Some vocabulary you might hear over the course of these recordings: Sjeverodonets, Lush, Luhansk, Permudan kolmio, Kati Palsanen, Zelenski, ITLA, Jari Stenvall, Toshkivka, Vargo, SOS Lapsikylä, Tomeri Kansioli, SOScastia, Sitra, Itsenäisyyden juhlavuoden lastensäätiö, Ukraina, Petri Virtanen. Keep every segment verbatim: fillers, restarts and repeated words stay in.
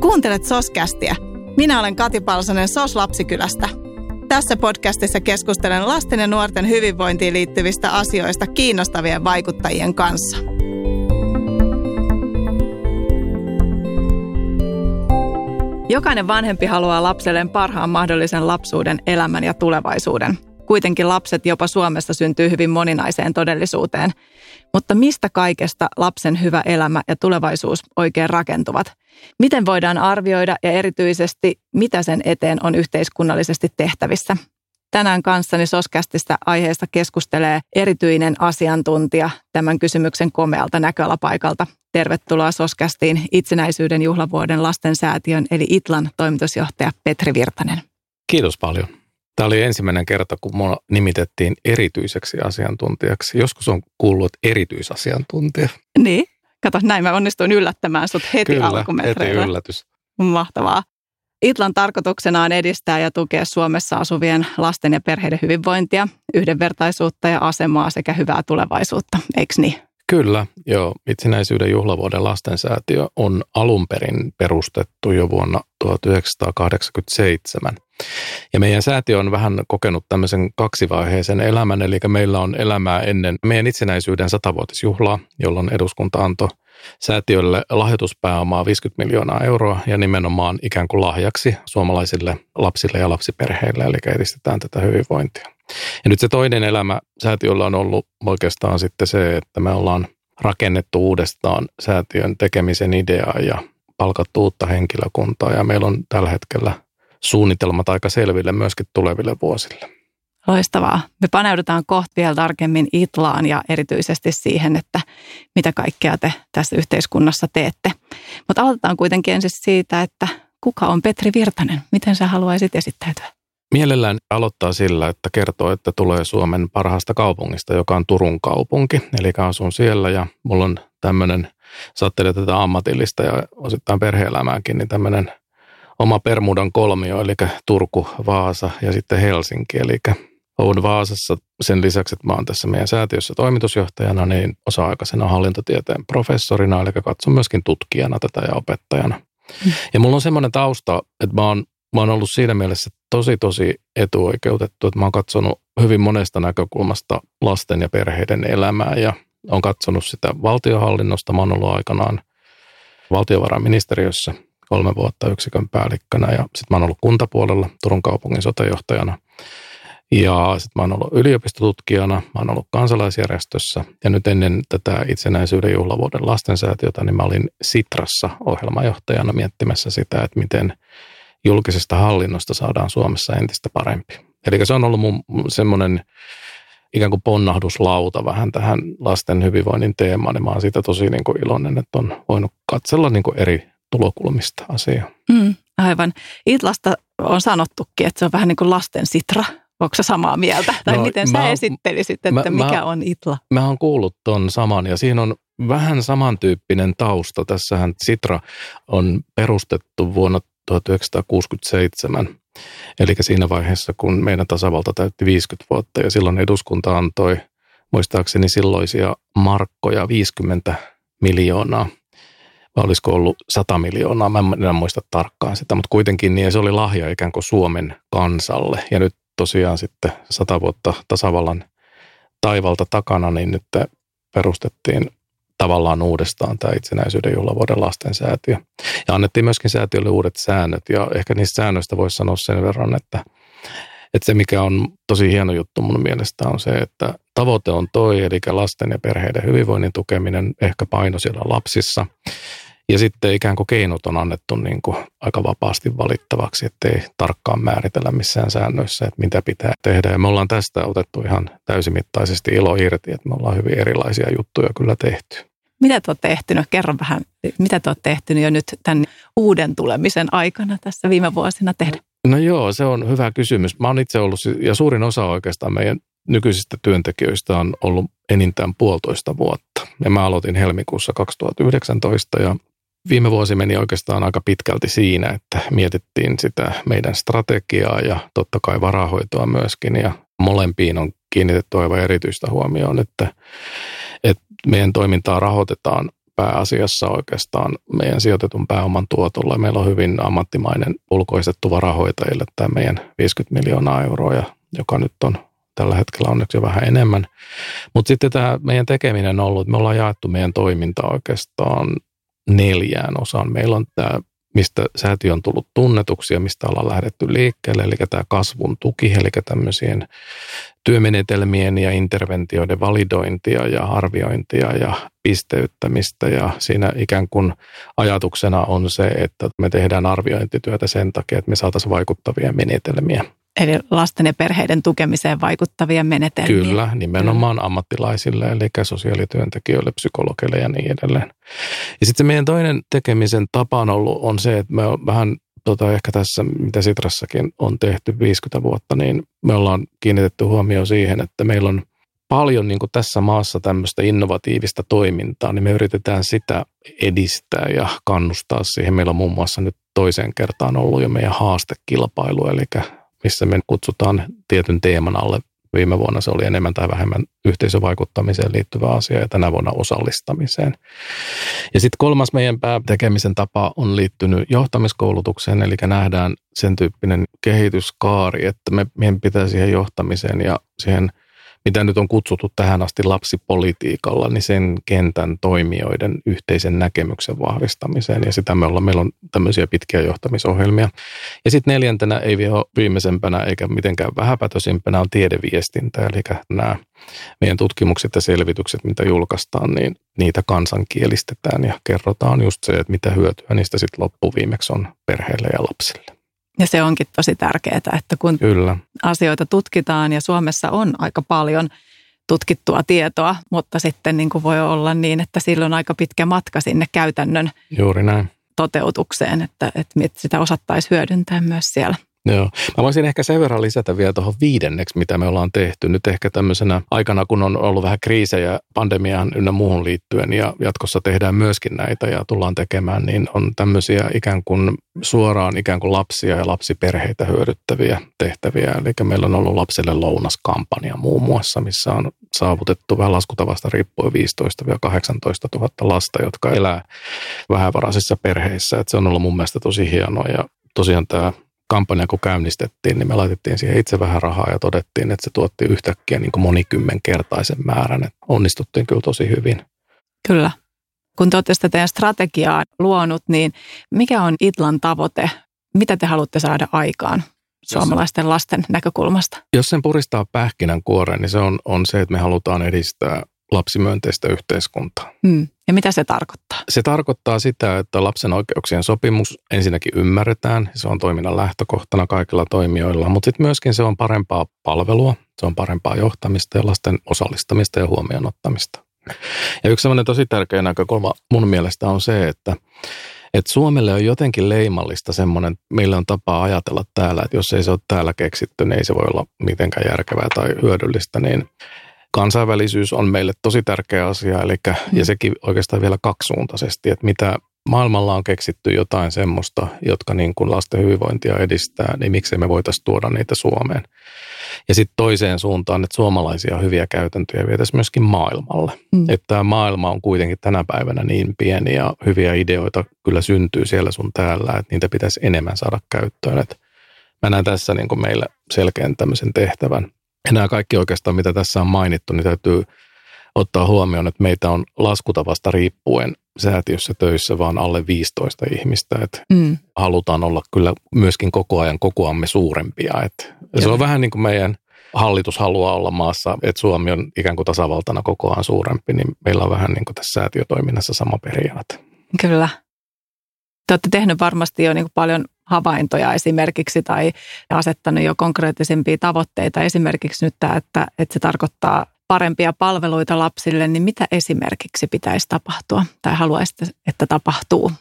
Kuuntelet SOScastia. Minä olen Kati Palsanen SOS Lapsikylästä. Tässä podcastissa keskustelen lasten ja nuorten hyvinvointiin liittyvistä asioista kiinnostavien vaikuttajien kanssa. Jokainen vanhempi haluaa lapselleen parhaan mahdollisen lapsuuden, elämän ja tulevaisuuden. Kuitenkin lapset jopa Suomessa syntyy hyvin moninaiseen todellisuuteen. Mutta mistä kaikesta lapsen hyvä elämä ja tulevaisuus oikein rakentuvat? Miten voidaan arvioida ja erityisesti, mitä sen eteen on yhteiskunnallisesti tehtävissä? Tänään kanssani SOScastista aiheesta keskustelee erityinen asiantuntija tämän kysymyksen komealta näköalapaikalta. Tervetuloa SOScastiin itsenäisyyden juhlavuoden lastensäätiön eli ITLAn toimitusjohtaja Petri Virtanen. Kiitos paljon. Tämä oli ensimmäinen kerta, kun minua nimitettiin erityiseksi asiantuntijaksi. Joskus on kuullut erityisasiantuntija. Niin, kato, näin mä onnistuin yllättämään sut heti Kyllä, alkumetreillä. Heti yllätys. Mahtavaa. ITLAn tarkoituksena on edistää ja tukea Suomessa asuvien lasten ja perheiden hyvinvointia, yhdenvertaisuutta ja asemaa sekä hyvää tulevaisuutta, eikö niin? Kyllä, joo. Itsenäisyyden juhlavuoden lastensäätiö on alun perin perustettu jo vuonna tuhatyhdeksänsataakahdeksankymmentäseitsemän. Ja meidän säätiö on vähän kokenut tämmöisen kaksivaiheisen elämän, eli meillä on elämää ennen meidän itsenäisyyden satavuotisjuhlaa, jolloin eduskunta antoi säätiölle lahjoituspääomaa viisikymmentä miljoonaa euroa ja nimenomaan ikään kuin lahjaksi suomalaisille lapsille ja lapsiperheille, eli edistetään tätä hyvinvointia. Ja nyt se toinen elämä säätiöllä on ollut oikeastaan sitten se, että me ollaan rakennettu uudestaan säätiön tekemisen ideaa ja palkattu uutta henkilökuntaa ja meillä on tällä hetkellä suunnitelmat aika selville myöskin tuleville vuosille. Loistavaa. Me paneudutaan kohta vielä tarkemmin ITLAan ja erityisesti siihen, että mitä kaikkea te tässä yhteiskunnassa teette. Mutta aloitetaan kuitenkin ensin siitä, että kuka on Petri Virtanen? Miten sä haluaisit esittäytyä? Mielellään aloittaa sillä, että kertoo, että tulee Suomen parhaasta kaupungista, joka on Turun kaupunki. Eli asun siellä ja mulla on tämmöinen, sä ajattelet tätä ammatillista ja osittain perhe-elämääkin, niin tämmöinen oma Permudan kolmio, eli Turku, Vaasa ja sitten Helsinki. Eli olen Vaasassa sen lisäksi, että mä oon tässä meidän säätiössä toimitusjohtajana, niin osa-aikaisena hallintotieteen professorina, eli katson myöskin tutkijana tätä ja opettajana. Mm. Ja mulla on semmoinen tausta, että mä oon, mä oon ollut siinä mielessä tosi, tosi etuoikeutettu, että mä oon katsonut hyvin monesta näkökulmasta lasten ja perheiden elämää ja oon katsonut sitä valtionhallinnosta. Mä oon ollut aikanaan valtiovarainministeriössä kolme vuotta yksikön päällikkönä ja sitten mä oon ollut kuntapuolella Turun kaupungin sotejohtajana ja sitten mä oon ollut yliopistotutkijana, mä oon ollut kansalaisjärjestössä ja nyt ennen tätä itsenäisyyden juhlavuoden lastensäätiötä niin mä olin Sitrassa ohjelmajohtajana miettimässä sitä, että miten julkisesta hallinnosta saadaan Suomessa entistä parempi. Eli se on ollut mun semmoinen ikään kuin ponnahduslauta vähän tähän lasten hyvinvoinnin teemaan ja mä oon siitä tosi niin kuin iloinen, että on voinut katsella niin kuin eri tulokulmista asiaa. Mm, aivan. ITLAsta on sanottukin, että se on vähän niin kuin lasten Sitra. Onko sä samaa mieltä? Tai no, miten sä mä, esittelisit, että mä, mikä mä, on ITLA? Mä oon kuullut ton saman ja siinä on vähän samantyyppinen tausta. Tässähän Sitra on perustettu vuonna tuhatyhdeksänsataakuusikymmentäseitsemän. Eli siinä vaiheessa, kun meidän tasavalta täytti viisikymmentä vuotta ja silloin eduskunta antoi muistaakseni silloisia markkoja viisikymmentä miljoonaa. Olisiko ollut sata miljoonaa, mä en muista tarkkaan sitä, mutta kuitenkin niin se oli lahja ikään kuin Suomen kansalle. Ja nyt tosiaan sitten sata vuotta tasavallan taivalta takana, niin nyt perustettiin tavallaan uudestaan tämä itsenäisyyden juhlavuoden lastensäätiö. Ja annettiin myöskin säätiölle uudet säännöt ja ehkä niistä säännöistä voisi sanoa sen verran, että, että se mikä on tosi hieno juttu mun mielestä on se, että tavoite on toi, eli lasten ja perheiden hyvinvoinnin tukeminen, ehkä paino siellä lapsissa. Ja sitten ikään kuin keinot on annettu niin kuin aika vapaasti valittavaksi, ettei tarkkaan määritellä missään säännöissä, että mitä pitää tehdä. Ja me ollaan tästä otettu ihan täysimittaisesti ilo irti, että me ollaan hyvin erilaisia juttuja kyllä tehty. Mitä te olette ehtinyt? Kerro vähän, mitä te olette ehtinyt jo nyt tämän uuden tulemisen aikana tässä viime vuosina tehdä? No joo, se on hyvä kysymys. Mä oon itse ollut, ja suurin osa oikeastaan meidän nykyisistä työntekijöistä on ollut enintään puolitoista vuotta. Ja mä aloitin helmikuussa kaksituhattayhdeksäntoista ja viime vuosi meni oikeastaan aika pitkälti siinä, että mietittiin sitä meidän strategiaa ja totta kai varahoitoa myöskin. Ja molempiin on kiinnitetty aivan erityistä huomioon, että, että meidän toimintaa rahoitetaan pääasiassa oikeastaan meidän sijoitetun pääoman tuotolla. Meillä on hyvin ammattimainen ulkoistettu varahoitajille tämä meidän viisikymmentä miljoonaa euroa, joka nyt on tällä hetkellä onneksi jo vähän enemmän. Mutta sitten tämä meidän tekeminen on ollut, että me ollaan jaettu meidän toiminta oikeastaan neljään osaan. Meillä on tämä, mistä säätiö on tullut tunnetuksi ja mistä ollaan lähdetty liikkeelle, eli tämä kasvun tuki, eli tämmöisien työmenetelmien ja interventioiden validointia ja arviointia ja pisteyttämistä, ja siinä ikään kuin ajatuksena on se, että me tehdään arviointityötä sen takia, että me saataisiin vaikuttavia menetelmiä. Eli lasten ja perheiden tukemiseen vaikuttavia menetelmiä. Kyllä, nimenomaan mm. ammattilaisille, eli sosiaalityöntekijöille, psykologeille ja niin edelleen. Ja sitten meidän toinen tekemisen tapa on ollut on se, että me vähän tota, ehkä tässä, mitä Sitrassakin on tehty viisikymmentä vuotta, niin me ollaan kiinnitetty huomioon siihen, että meillä on paljon niin kuin tässä maassa tämmöistä innovatiivista toimintaa, niin me yritetään sitä edistää ja kannustaa siihen. Meillä on muun muassa nyt toiseen kertaan ollut jo meidän haastekilpailu, eli missä me kutsutaan tietyn teeman alle. Viime vuonna se oli enemmän tai vähemmän yhteisövaikuttamiseen liittyvä asia ja tänä vuonna osallistamiseen. Ja sitten kolmas meidän päätekemisen tapa on liittynyt johtamiskoulutukseen, eli nähdään sen tyyppinen kehityskaari, että me, meidän pitää siihen johtamiseen ja siihen, mitä nyt on kutsuttu tähän asti lapsipolitiikalla, niin sen kentän toimijoiden yhteisen näkemyksen vahvistamiseen. Ja sitä me ollaan, meillä on tämmöisiä pitkiä johtamisohjelmia. Ja sitten neljäntenä, ei vielä viimeisempänä eikä mitenkään vähäpätöisimpänä, on tiedeviestintä. Eli nämä meidän tutkimukset ja selvitykset, mitä julkaistaan, niin niitä kansankielistetään ja kerrotaan just se, että mitä hyötyä niistä sitten loppuviimeksi on perheelle ja lapsille. Ja se onkin tosi tärkeää, että kun Kyllä. asioita tutkitaan, ja Suomessa on aika paljon tutkittua tietoa, mutta sitten niin kuin voi olla niin, että sillä on aika pitkä matka sinne käytännön Juuri näin. toteutukseen, että, että sitä osattaisiin hyödyntää myös siellä. Joo. Mä voisin ehkä sen verran lisätä vielä tuohon viidenneksi, mitä me ollaan tehty. Nyt ehkä tämmöisenä aikana, kun on ollut vähän kriisejä pandemiaan ynnä muuhun liittyen ja jatkossa tehdään myöskin näitä ja tullaan tekemään, niin on tämmöisiä ikään kuin suoraan ikään kuin lapsia ja lapsiperheitä hyödyttäviä tehtäviä. Eli meillä on ollut lapsille lounaskampanja muun muassa, missä on saavutettu vähän laskutavasta riippuen viisitoista–kahdeksantoista tuhatta lasta, jotka elää vähävaraisissa perheissä. Et se on ollut mun mielestä tosi hienoa ja tosiaan tämä kampanja kun käynnistettiin, niin me laitettiin siihen itse vähän rahaa ja todettiin, että se tuotti yhtäkkiä niin kuin monikymmenkertaisen määrän. Että onnistuttiin kyllä tosi hyvin. Kyllä. Kun te olette sitä teidän strategiaa luonut, niin mikä on ITLAn tavoite? Mitä te haluatte saada aikaan suomalaisten lasten näkökulmasta? Jos sen puristaa pähkinänkuoreen, niin se on, on se, että me halutaan edistää lapsimyönteistä yhteiskuntaa. Mm. Ja mitä se tarkoittaa? Se tarkoittaa sitä, että lapsen oikeuksien sopimus ensinnäkin ymmärretään. Se on toiminnan lähtökohtana kaikilla toimijoilla, mutta sitten myöskin se on parempaa palvelua, se on parempaa johtamista ja lasten osallistamista ja huomioonottamista. Ja yksi sellainen tosi tärkeä näkökulma mun mielestä on se, että Et Suomelle on jotenkin leimallista semmoinen, meillä on tapaa ajatella täällä, että jos ei se ole täällä keksitty, niin ei se voi olla mitenkään järkevää tai hyödyllistä, niin kansainvälisyys on meille tosi tärkeä asia, eli, ja sekin oikeastaan vielä kaksisuuntaisesti, että mitä maailmalla on keksitty jotain semmoista, jotka niin kuin lasten hyvinvointia edistää, niin miksei me voitaisiin tuoda niitä Suomeen. Ja sitten toiseen suuntaan, että suomalaisia hyviä käytäntöjä vietäisiin myöskin maailmalle. Mm. Että tämä maailma on kuitenkin tänä päivänä niin pieni ja hyviä ideoita kyllä syntyy siellä sun täällä, että niitä pitäisi enemmän saada käyttöön. Et mä näen tässä niin kuin meillä selkeän tämmöisen tehtävän. Ja nämä kaikki oikeastaan, mitä tässä on mainittu, niin täytyy ottaa huomioon, että meitä on laskutavasta riippuen säätiössä töissä vaan alle viisitoista ihmistä. Että mm. halutaan olla kyllä myöskin koko ajan kokoamme suurempia. Että se on vähän niin kuin meidän hallitus haluaa olla maassa, että Suomi on ikään kuin tasavaltana koko ajan suurempi, niin meillä on vähän niin kuin tässä säätiötoiminnassa sama periaate. Kyllä. Te olette tehnyt varmasti jo niin kuin paljon havaintoja esimerkiksi tai asettanut jo konkreettisempia tavoitteita. Esimerkiksi nyt tämä, että, että se tarkoittaa parempia palveluita lapsille, niin mitä esimerkiksi pitäisi tapahtua tai haluaisitte, että tapahtuu?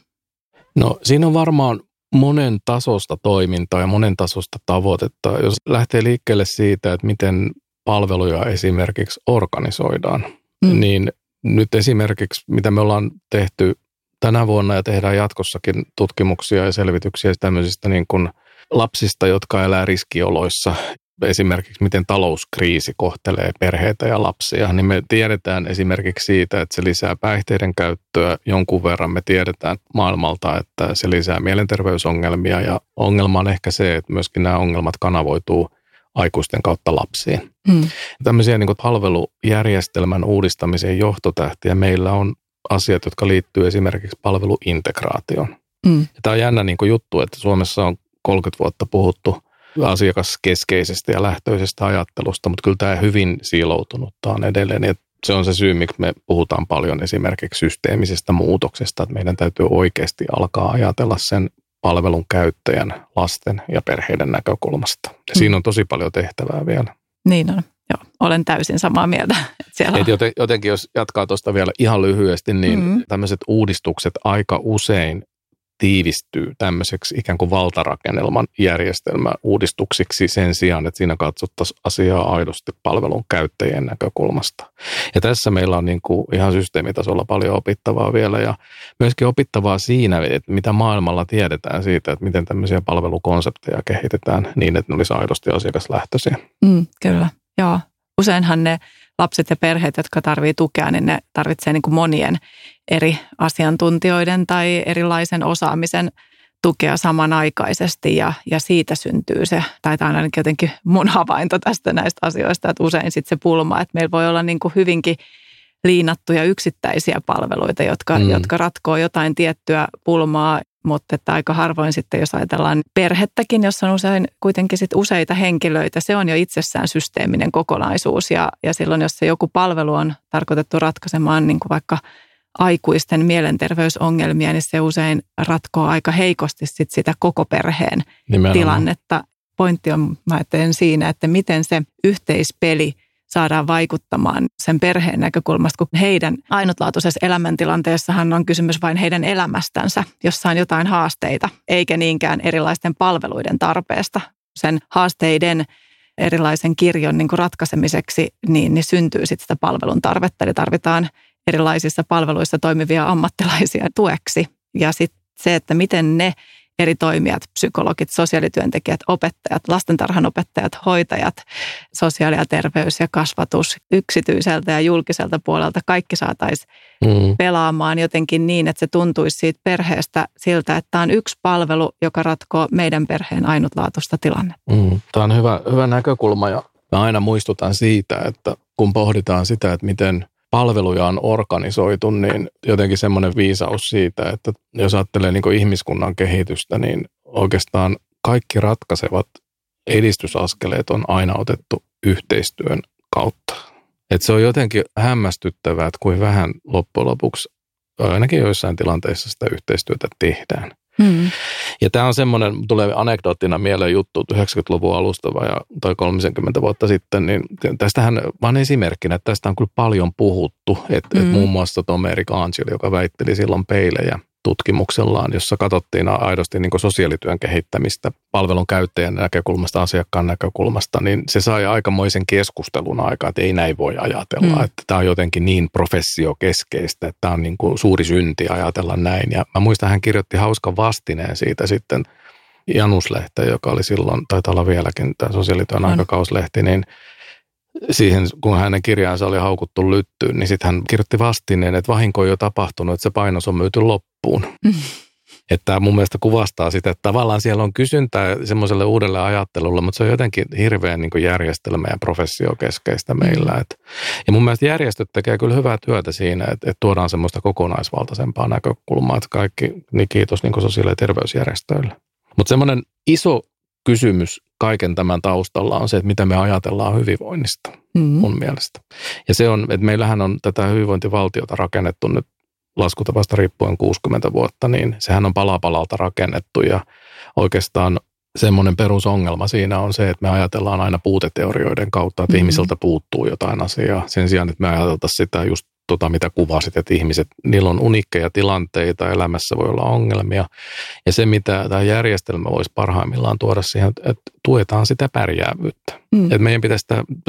No siinä on varmaan monen tasosta toimintaa ja monen tasosta tavoitetta. Jos lähtee liikkeelle siitä, että miten palveluja esimerkiksi organisoidaan, mm. niin nyt esimerkiksi mitä me ollaan tehty tänä vuonna ja tehdään jatkossakin tutkimuksia ja selvityksiä tämmöisistä niin kuin lapsista, jotka elää riskioloissa. esimerkiksi miten talouskriisi kohtelee perheitä ja lapsia, niin me tiedetään esimerkiksi siitä, että se lisää päihteiden käyttöä jonkun verran. Me tiedetään maailmalta, että se lisää mielenterveysongelmia ja ongelma on ehkä se, että myöskin nämä ongelmat kanavoituu aikuisten kautta lapsiin. Mm. Tämmöisiä niin kuin palvelujärjestelmän uudistamisen johtotähtiä meillä on asiat, jotka liittyy esimerkiksi palveluintegraatioon. Mm. Tämä on jännä niin kuin juttu, että Suomessa on kolmekymmentä vuotta puhuttu asiakaskeskeisestä ja lähtöisestä ajattelusta, mutta kyllä tämä hyvin siiloutunutta on edelleen. Ja se on se syy, miksi me puhutaan paljon esimerkiksi systeemisestä muutoksesta, että meidän täytyy oikeasti alkaa ajatella sen palvelun käyttäjän, lasten ja perheiden näkökulmasta. Ja mm. siinä on tosi paljon tehtävää vielä. Niin on, joo. Olen täysin samaa mieltä. Että Et joten, jotenkin jos jatkaa tuosta vielä ihan lyhyesti, niin mm. tämmöiset uudistukset aika usein tiivistyy tämmöiseksi ikään kuin valtarakennelman järjestelmäuudistuksiksi sen sijaan, että siinä katsottaisiin asiaa aidosti palvelun käyttäjien näkökulmasta. Ja tässä meillä on niin kuin ihan systeemitasolla paljon opittavaa vielä ja myöskin opittavaa siinä, että mitä maailmalla tiedetään siitä, että miten tämmöisiä palvelukonsepteja kehitetään niin, että ne olisi aidosti asiakaslähtöisiä. Mm, kyllä, joo. Useinhan ne lapset ja perheet, jotka tarvitsee tukea, niin ne tarvitsee niin kuin monien eri asiantuntijoiden tai erilaisen osaamisen tukea samanaikaisesti ja, ja siitä syntyy se, tai tämä on ainakin jotenkin mun havainto tästä näistä asioista, että usein sitten se pulma, että meillä voi olla niin kuin hyvinkin liinattuja yksittäisiä palveluita, jotka, mm. jotka ratkoo jotain tiettyä pulmaa, mutta että aika harvoin sitten, jos ajatellaan perhettäkin, jossa on usein kuitenkin sit useita henkilöitä, se on jo itsessään systeeminen kokonaisuus ja, ja silloin, jos se joku palvelu on tarkoitettu ratkaisemaan niin kuin vaikka aikuisten mielenterveysongelmia, niin se usein ratkoo aika heikosti sit sitä koko perheen nimenomaan tilannetta. Pointti on, mä ajattelen siinä, että miten se yhteispeli saadaan vaikuttamaan sen perheen näkökulmasta, kun heidän ainutlaatuisessa elämäntilanteessahan on kysymys vain heidän elämästänsä, jossa on jotain haasteita, eikä niinkään erilaisten palveluiden tarpeesta. Sen haasteiden erilaisen kirjon niin kuin ratkaisemiseksi niin, niin syntyy sit sitä palvelun tarvetta, eli tarvitaan erilaisissa palveluissa toimivia ammattilaisia tueksi. Ja sitten se, että miten ne eri toimijat, psykologit, sosiaalityöntekijät, opettajat, lastentarhanopettajat, hoitajat, sosiaali- ja terveys ja kasvatus yksityiseltä ja julkiselta puolelta, kaikki saataisiin mm. pelaamaan jotenkin niin, että se tuntuisi siitä perheestä siltä, että tämä on yksi palvelu, joka ratkoo meidän perheen ainutlaatuista tilannetta. Mm. Tämä on hyvä, hyvä näkökulma ja mä aina muistutan siitä, että kun pohditaan sitä, että miten palveluja on organisoitu, niin jotenkin semmoinen viisaus siitä, että jos ajattelee niin kuin ihmiskunnan kehitystä, niin oikeastaan kaikki ratkaisevat edistysaskeleet on aina otettu yhteistyön kautta. Et se on jotenkin hämmästyttävää, että kuin vähän loppujen lopuksi ainakin joissain tilanteissa sitä yhteistyötä tehdään. Hmm. Ja tämä on semmoinen, tulee anekdoottina mieleen juttu yhdeksänkymmentäluvun alusta vai, tai kolmekymmentä vuotta sitten, niin tästähän vaan esimerkkinä, että tästä on kyllä paljon puhuttu, että hmm. et muun muassa Tomeri Kansioli, joka väitteli silloin peilejä tutkimuksellaan, jossa katsottiin aidosti niin kuin sosiaalityön kehittämistä palvelun käyttäjän näkökulmasta, asiakkaan näkökulmasta, niin se sai aikamoisen keskustelun aikaa, että ei näin voi ajatella, mm. että tämä on jotenkin niin professiokeskeistä, että tämä on niin kuin suuri synti ajatella näin. Ja mä muistan, hän kirjoitti hauskan vastineen siitä sitten Janus-lehteen, joka oli silloin, taitaa olla vieläkin tämä sosiaalityön mm. aikakauslehti, niin siihen, kun hänen kirjaansa oli haukuttu lyttyyn, niin sitten hän kirjoitti vastineen, että vahinko on jo tapahtunut, että se painos on myyty loppuun. Mm. Että mun mielestä kuvastaa sitä, että tavallaan siellä on kysyntää semmoiselle uudelle ajattelulle, mutta se on jotenkin hirveän niin kuin järjestelmä- ja professiokeskeistä meillä. Et, ja mun mielestä järjestöt tekee kyllä hyvää työtä siinä, että et tuodaan semmoista kokonaisvaltaisempaa näkökulmaa, että kaikki, niin kiitos niin kuin sosiaali- ja terveysjärjestöille. Mutta semmoinen iso kysymys kaiken tämän taustalla on se, että mitä me ajatellaan hyvinvoinnista, mm-hmm. mun mielestä. Ja se on, että meillähän on tätä hyvinvointivaltiota rakennettu nyt laskutavasta riippuen kuusikymmentä vuotta, niin sehän on palapalalta rakennettu ja oikeastaan semmoinen perusongelma siinä on se, että me ajatellaan aina puuteteorioiden kautta, että mm-hmm. ihmiseltä puuttuu jotain asiaa. Sen sijaan, että me ajateltaisiin sitä just tota, mitä kuvasit, että ihmiset, niillä on uniikkeja tilanteita, elämässä voi olla ongelmia. Ja se, mitä tämä järjestelmä voisi parhaimmillaan tuoda siihen, että tuetaan sitä pärjäävyyttä. Mm. Että meidän pitäisi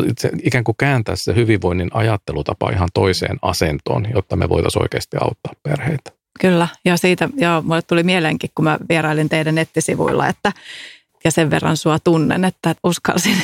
sitä, ikään kuin kääntää se hyvinvoinnin ajattelutapa ihan toiseen asentoon, jotta me voitaisiin oikeasti auttaa perheitä. Kyllä, ja siitä, ja mulle tuli mieleenkin, kun mä vierailin teidän nettisivuilla, että ja sen verran sua tunnen, että uskalsin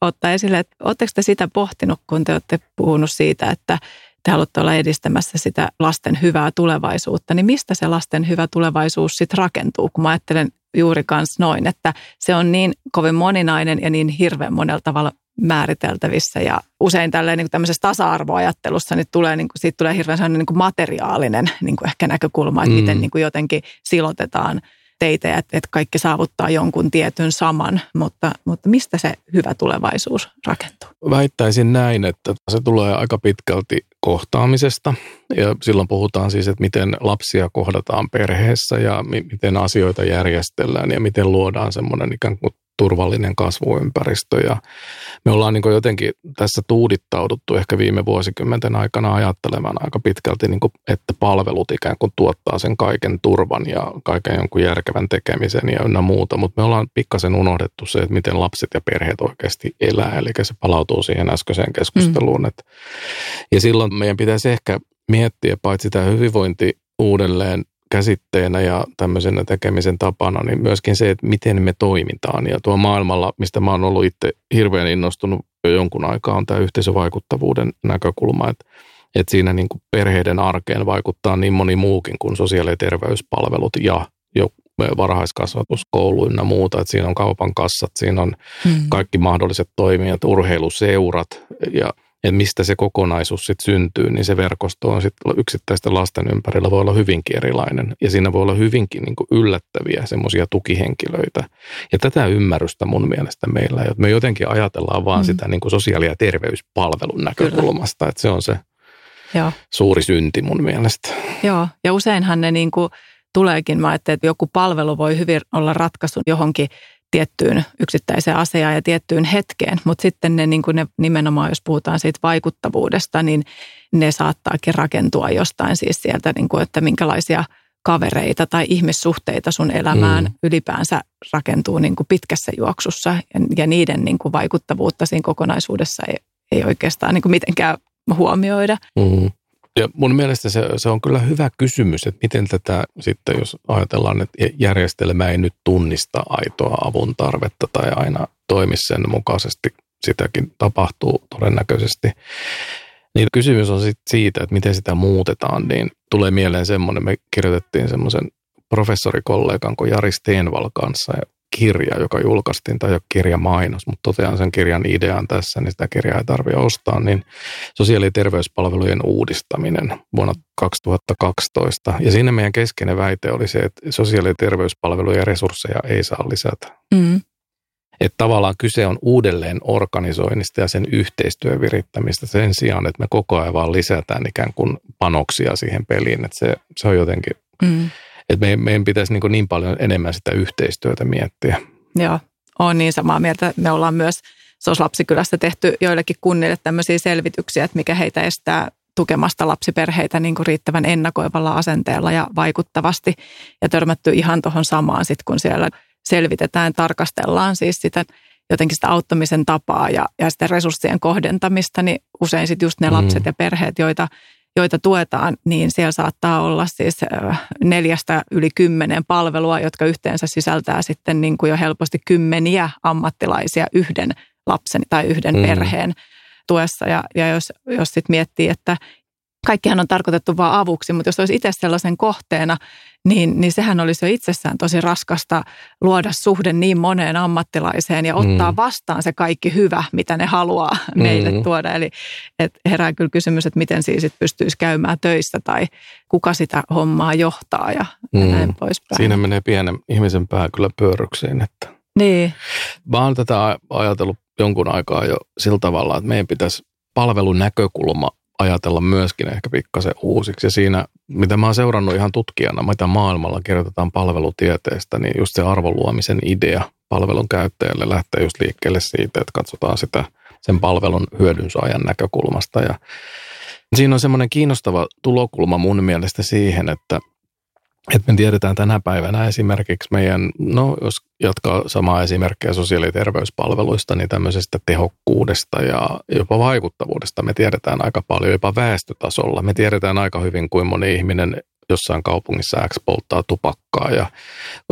ottaa esille, että ootteko te sitä pohtinut, kun te olette puhunut siitä, että te haluatte olla edistämässä sitä lasten hyvää tulevaisuutta, niin mistä se lasten hyvä tulevaisuus sitten rakentuu, kun mä ajattelen juuri kans noin, että se on niin kovin moninainen ja niin hirveän monella tavalla määriteltävissä ja usein tälleen, niin kuin tämmöisessä tasa-arvoajattelussa niin tulee, niin kuin, siitä tulee hirveän sellainen niin kuin materiaalinen niin kuin ehkä näkökulma, että mm. miten niin kuin jotenkin silotetaan teitä, että, että kaikki saavuttaa jonkun tietyn saman, mutta, mutta mistä se hyvä tulevaisuus rakentuu? Väittäisin näin, että se tulee aika pitkälti kohtaamisesta ja silloin puhutaan siis, että miten lapsia kohdataan perheessä ja mi- miten asioita järjestellään ja miten luodaan semmoinen ikään kuin turvallinen kasvuympäristö ja me ollaan niin kuin jotenkin tässä tuudittauduttu ehkä viime vuosikymmenten aikana ajattelemaan aika pitkälti, niin kuin, että palvelut ikään kuin tuottaa sen kaiken turvan ja kaiken jonkun järkevän tekemisen ja ynnä muuta, mutta me ollaan pikkasen unohdettu se, että miten lapset ja perheet oikeasti elää, eli se palautuu siihen äskeiseen keskusteluun. Mm. Ja silloin meidän pitäisi ehkä miettiä paitsi sitä hyvinvointi uudelleen käsitteenä ja tämmöisenä tekemisen tapana, niin myöskin se, että miten me toimitaan. Ja tuo maailmalla, mistä mä oon ollut itse hirveän innostunut jo jonkun aikaa, on tämä yhteisövaikuttavuuden näkökulma, että, että siinä niin kuin perheiden arkeen vaikuttaa niin moni muukin kuin sosiaali- ja terveyspalvelut ja jo varhaiskasvatus, koulu ynnä muuta, että siinä on kaupan kassat, siinä on hmm. kaikki mahdolliset toimijat, urheiluseurat ja että mistä se kokonaisuus sitten syntyy, niin se verkosto on sitten yksittäisten lasten ympärillä voi olla hyvinkin erilainen. Ja siinä voi olla hyvinkin niin kuin yllättäviä semmoisia tukihenkilöitä. Ja tätä ymmärrystä mun mielestä meillä, että me jotenkin ajatellaan vaan mm. sitä niin kuin sosiaali- ja terveyspalvelun näkökulmasta, kyllä, että se on se joo. suuri synti mun mielestä. Joo, ja useinhan ne niin kuin tuleekin, mä ajattelin, että joku palvelu voi hyvin olla ratkaisu johonkin tiettyyn yksittäiseen asiaan ja tiettyyn hetkeen, mutta sitten ne, niin kuin ne nimenomaan, jos puhutaan siitä vaikuttavuudesta, niin ne saattaakin rakentua jostain siis sieltä, niin kuin, että minkälaisia kavereita tai ihmissuhteita sun elämään mm. ylipäänsä rakentuu niin kuin pitkässä juoksussa ja, ja niiden niin kuin vaikuttavuutta siinä kokonaisuudessa ei, ei oikeastaan niin kuin mitenkään huomioida. Mm. Ja mun mielestä se, se on kyllä hyvä kysymys, että miten tätä sitten, jos ajatellaan, että järjestelmä ei nyt tunnista aitoa avun tarvetta tai aina toimi sen mukaisesti, sitäkin tapahtuu todennäköisesti. Niin kysymys on sitten siitä, että miten sitä muutetaan, niin tulee mieleen semmoinen, me kirjoitettiin semmoisen professorikollegan kuin Jari Stenvall kanssa kirja, joka julkaistiin, tai kirjamainos, mutta totean sen kirjan idean tässä, niin sitä kirjaa ei tarvitse ostaa, niin sosiaali- ja terveyspalvelujen uudistaminen vuonna kaksituhattakaksitoista. Ja siinä meidän keskeinen väite oli se, että sosiaali- ja terveyspalvelujen resursseja ei saa lisätä. Mm. Että tavallaan kyse on uudelleen organisoinnista ja sen yhteistyön virittämistä sen sijaan, että me koko ajan vaan lisätään ikään kuin panoksia siihen peliin, että se, se on jotenkin... Mm. Että meidän, meidän pitäisi niin, niin paljon enemmän sitä yhteistyötä miettiä. Joo, olen niin samaa mieltä. Me ollaan myös S O S Lapsikylässä tehty joillekin kunnille tämmöisiä selvityksiä, että mikä heitä estää tukemasta lapsiperheitä niin kuin riittävän ennakoivalla asenteella ja vaikuttavasti. Ja törmätty ihan tuohon samaan sitten, kun siellä selvitetään, tarkastellaan siis sitä jotenkin sitä auttamisen tapaa ja, ja sitä resurssien kohdentamista, niin usein sitten just ne lapset mm. ja perheet, joita... joita tuetaan, niin siellä saattaa olla siis neljästä yli kymmenen palvelua, jotka yhteensä sisältää sitten niin kuin jo helposti kymmeniä ammattilaisia yhden lapsen tai yhden mm. perheen tuessa. Ja, ja jos, jos sitten miettii, että kaikkihan on tarkoitettu vaan avuksi, mutta jos olisi itse sellaisen kohteena, niin, niin sehän olisi jo itsessään tosi raskasta luoda suhde niin moneen ammattilaiseen ja ottaa mm. vastaan se kaikki hyvä, mitä ne haluaa mm. meille tuoda. Eli et herää kyllä kysymys, että miten siis sit pystyisi käymään töissä tai kuka sitä hommaa johtaa ja mm. näin poispäin. Siinä menee pienen ihmisen pää kyllä pyörryksiin. Että... Niin. Mä oon tätä ajatellut jonkun aikaa jo sillä tavalla, että meidän pitäisi palvelunäkökulma ajatella myöskin ehkä pikkasen uusiksi. Ja siinä, mitä mä oon seurannut ihan tutkijana, mitä maailmalla kirjoitetaan palvelutieteestä, niin just se arvoluomisen idea palvelun käyttäjälle lähtee just liikkeelle siitä, että katsotaan sitä sen palvelun hyödynsaajan näkökulmasta. Ja siinä on semmoinen kiinnostava tulokulma mun mielestä siihen, että että me tiedetään tänä päivänä esimerkiksi meidän, no jos jatkaa samaa esimerkkiä sosiaali- ja terveyspalveluista, niin tämmöisestä tehokkuudesta ja jopa vaikuttavuudesta me tiedetään aika paljon, jopa väestötasolla. Me tiedetään aika hyvin, kuinka moni ihminen jossain kaupungissa X polttaa tupakkaa ja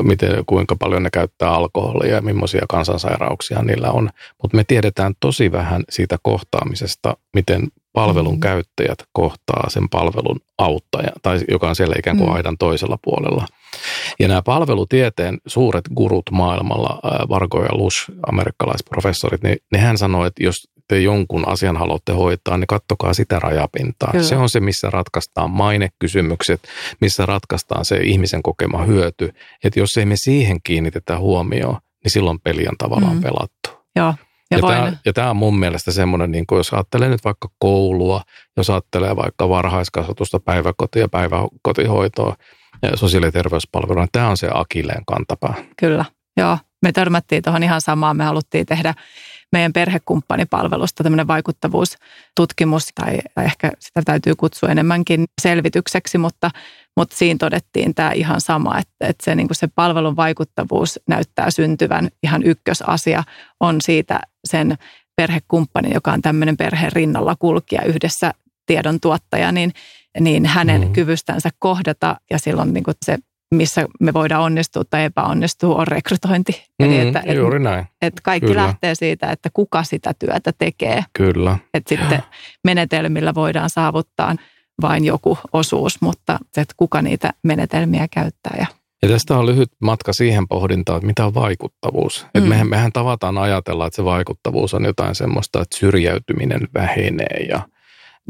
miten, kuinka paljon ne käyttää alkoholia ja millaisia kansansairauksia niillä on. Mutta me tiedetään tosi vähän siitä kohtaamisesta, miten palvelun käyttäjät kohtaa sen palvelun auttajan, tai joka on siellä ikään kuin aidan toisella puolella. Ja nämä palvelutieteen suuret gurut maailmalla, Vargo ja Lush, amerikkalaisprofessorit, niin nehän sanoo, että jos te jonkun asian haluatte hoitaa, niin kattokaa sitä rajapintaa. Kyllä. Se on se, missä ratkaistaan mainekysymykset, missä ratkaistaan se ihmisen kokema hyöty. Että jos ei me siihen kiinnitetä huomioon, niin silloin peli on tavallaan mm. pelattu. Joo. Ja, ja, tämä, ja tämä on mun mielestä semmoinen, niin jos ajattelee nyt vaikka koulua, jos ajattelee vaikka varhaiskasvatusta, päiväkotia, päiväkotihoitoa, sosiaali- ja terveyspalveluja, niin tämä on se akilleen kantapää. Kyllä, joo. Me törmättiin tuohon ihan samaan. Me haluttiin tehdä meidän perhekumppanipalvelusta tämmöinen vaikuttavuustutkimus, tai ehkä sitä täytyy kutsua enemmänkin selvitykseksi, mutta, mutta siinä todettiin tämä ihan sama, että, että se, niin kuin se palvelun vaikuttavuus näyttää syntyvän ihan ykkösasia on siitä sen perhekumppanin, joka on tämmöinen perheen rinnalla kulkija yhdessä tiedon tuottaja, niin, niin hänen mm-hmm. kyvystänsä kohdata ja silloin niin kuin se missä me voidaan onnistua tai epäonnistua, on rekrytointi. Mm, Eli että, juuri et, näin. Että kaikki Kyllä. lähtee siitä, että kuka sitä työtä tekee. Kyllä. Että sitten menetelmillä voidaan saavuttaa vain joku osuus, mutta että kuka niitä menetelmiä käyttää. Ja, ja tästä on lyhyt matka siihen pohdintaan, että mitä on vaikuttavuus. Mm. Että mehän, mehän tavataan ajatella, että se vaikuttavuus on jotain semmoista, että syrjäytyminen vähenee ja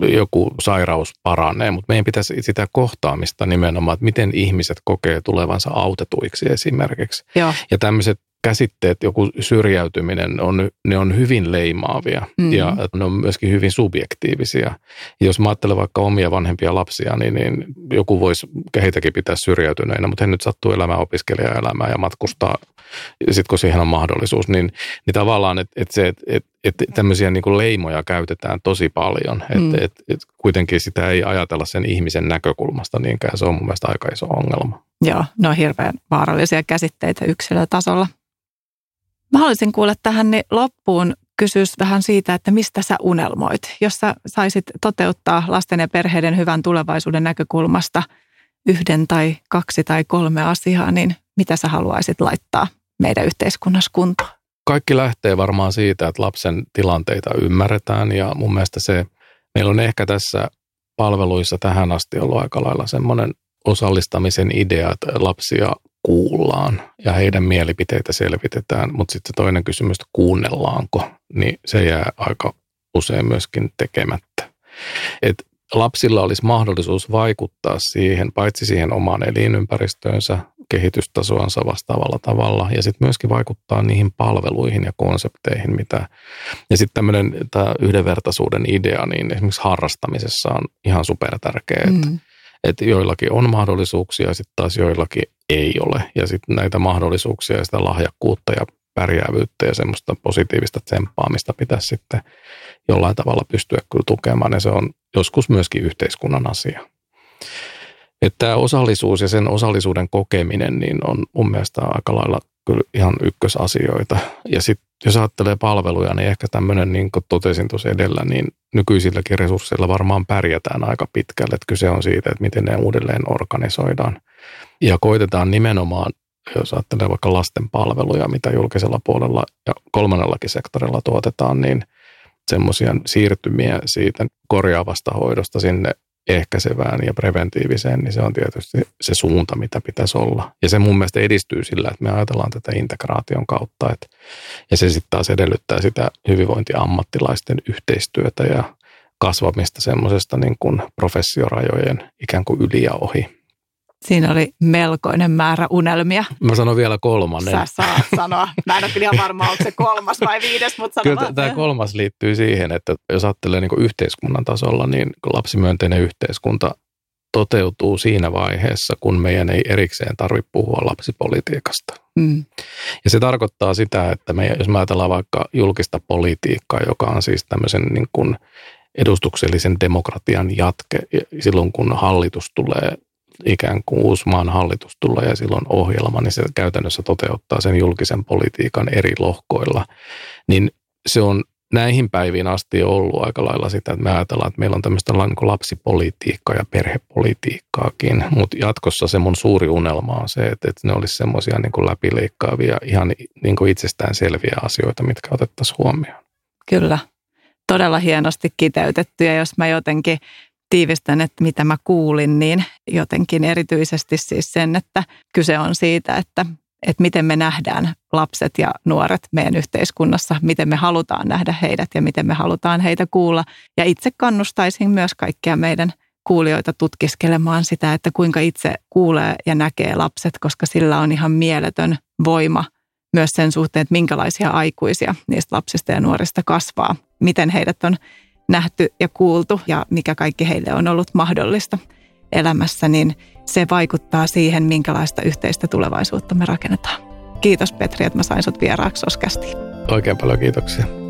joku sairaus paranee, mutta meidän pitäisi sitä kohtaamista nimenomaan, että miten ihmiset kokee tulevansa autetuiksi esimerkiksi. Joo. Ja tämmöiset käsitteet, joku syrjäytyminen, on, ne on hyvin leimaavia mm-hmm. ja ne on myöskin hyvin subjektiivisia. Ja jos mä ajattelen vaikka omia vanhempia lapsia, niin, niin joku voisi heitäkin pitää syrjäytyneinä, mutta he nyt sattuu elämään opiskelijaelämään ja matkustaa, sitten kun siihen on mahdollisuus, niin, niin tavallaan, että et se, että et, Että tämmöisiä niin kuin leimoja käytetään tosi paljon, mm. että et, et kuitenkin sitä ei ajatella sen ihmisen näkökulmasta niinkään. Se on mun mielestä aika iso ongelma. Joo, ne on hirveän vaarallisia käsitteitä yksilötasolla. Mä haluaisin kuulla tähän niin loppuun kysyä vähän siitä, että mistä sä unelmoit. Jos sä saisit toteuttaa lasten ja perheiden hyvän tulevaisuuden näkökulmasta yhden tai kaksi tai kolme asiaa, niin mitä sä haluaisit laittaa meidän yhteiskunnassa kuntoon? Kaikki lähtee varmaan siitä, että lapsen tilanteita ymmärretään ja mun mielestä se, meillä on ehkä tässä palveluissa tähän asti ollut aika lailla semmoinen osallistamisen idea, että lapsia kuullaan ja heidän mielipiteitä selvitetään, mutta sitten se toinen kysymys, että kuunnellaanko, niin se jää aika usein myöskin tekemättä. Että lapsilla olisi mahdollisuus vaikuttaa siihen, paitsi siihen omaan elinympäristöönsä, kehitystasoansa vastaavalla tavalla ja sitten myöskin vaikuttaa niihin palveluihin ja konsepteihin, mitä. Ja sitten tämmöinen tämä yhdenvertaisuuden idea, niin esimerkiksi harrastamisessa on ihan supertärkeä, että mm. et joillakin on mahdollisuuksia ja sitten taas joillakin ei ole. Ja sitten näitä mahdollisuuksia ja sitä lahjakkuutta ja pärjäävyyttä ja semmoista positiivista tsemppaamista pitäisi sitten jollain tavalla pystyä kyllä tukemaan ja se on joskus myöskin yhteiskunnan asia. Että tämä osallisuus ja sen osallisuuden kokeminen niin on mun mielestä aika lailla kyllä ihan ykkösasioita. Ja sitten jos ajattelee palveluja, niin ehkä tämmöinen, niin kuin totesin tuossa edellä, niin nykyisilläkin resursseilla varmaan pärjätään aika pitkälle. Että kyse on siitä, että miten ne uudelleen organisoidaan. Ja koitetaan nimenomaan, jos ajattelee vaikka lasten palveluja, mitä julkisella puolella ja kolmannellakin sektorilla tuotetaan, niin semmoisia siirtymiä siitä korjaavasta hoidosta sinne ehkäisevään ja preventiiviseen, niin se on tietysti se suunta, mitä pitäisi olla. Ja se mun mielestä edistyy sillä, että me ajatellaan tätä integraation kautta. Että, ja se sitten taas edellyttää sitä hyvinvointiammattilaisten yhteistyötä ja kasvamista semmoisesta niin kuin professiorajojen ikään kuin yli ja ohi. Siinä oli melkoinen määrä unelmia. Mä sanon vielä kolmannen. Sä saat sanoa. Mä en ole kyllä varma, onko se kolmas vai viides, mutta sanon vaan. Tämä kolmas liittyy siihen, että jos ajattelee niin kuin yhteiskunnan tasolla, niin lapsimyönteinen yhteiskunta toteutuu siinä vaiheessa, kun meidän ei erikseen tarvitse puhua lapsipolitiikasta. Mm. Ja se tarkoittaa sitä, että me, jos me ajatellaan vaikka julkista politiikkaa, joka on siis tämmöisen niin kuin edustuksellisen demokratian jatke, silloin kun hallitus tulee ikään kuin uusi maan hallitus tulee ja silloin ohjelma, niin se käytännössä toteuttaa sen julkisen politiikan eri lohkoilla, niin se on näihin päiviin asti on ollut aika lailla sitä, että me ajatellaan, että meillä on tämmöistä lapsipolitiikkaa ja perhepolitiikkaakin, mutta jatkossa se mun suuri unelma on se, että ne olisi semmoisia niin läpileikkaavia, ihan niin kuin itsestäänselviä asioita, mitkä otettaisiin huomioon. Kyllä, todella hienosti kiteytetty, ja jos mä jotenkin tiivistän, että mitä mä kuulin, niin jotenkin erityisesti siis sen, että kyse on siitä, että että miten me nähdään lapset ja nuoret meidän yhteiskunnassa, miten me halutaan nähdä heidät ja miten me halutaan heitä kuulla. Ja itse kannustaisin myös kaikkia meidän kuulijoita tutkiskelemaan sitä, että kuinka itse kuulee ja näkee lapset, koska sillä on ihan mieletön voima myös sen suhteen, että minkälaisia aikuisia niistä lapsista ja nuorista kasvaa, miten heidät on nähty ja kuultu ja mikä kaikki heille on ollut mahdollista elämässä, niin se vaikuttaa siihen, minkälaista yhteistä tulevaisuutta me rakennetaan. Kiitos Petri, että mä sain sut vieraaksi SOScastiin. Oikein paljon kiitoksia.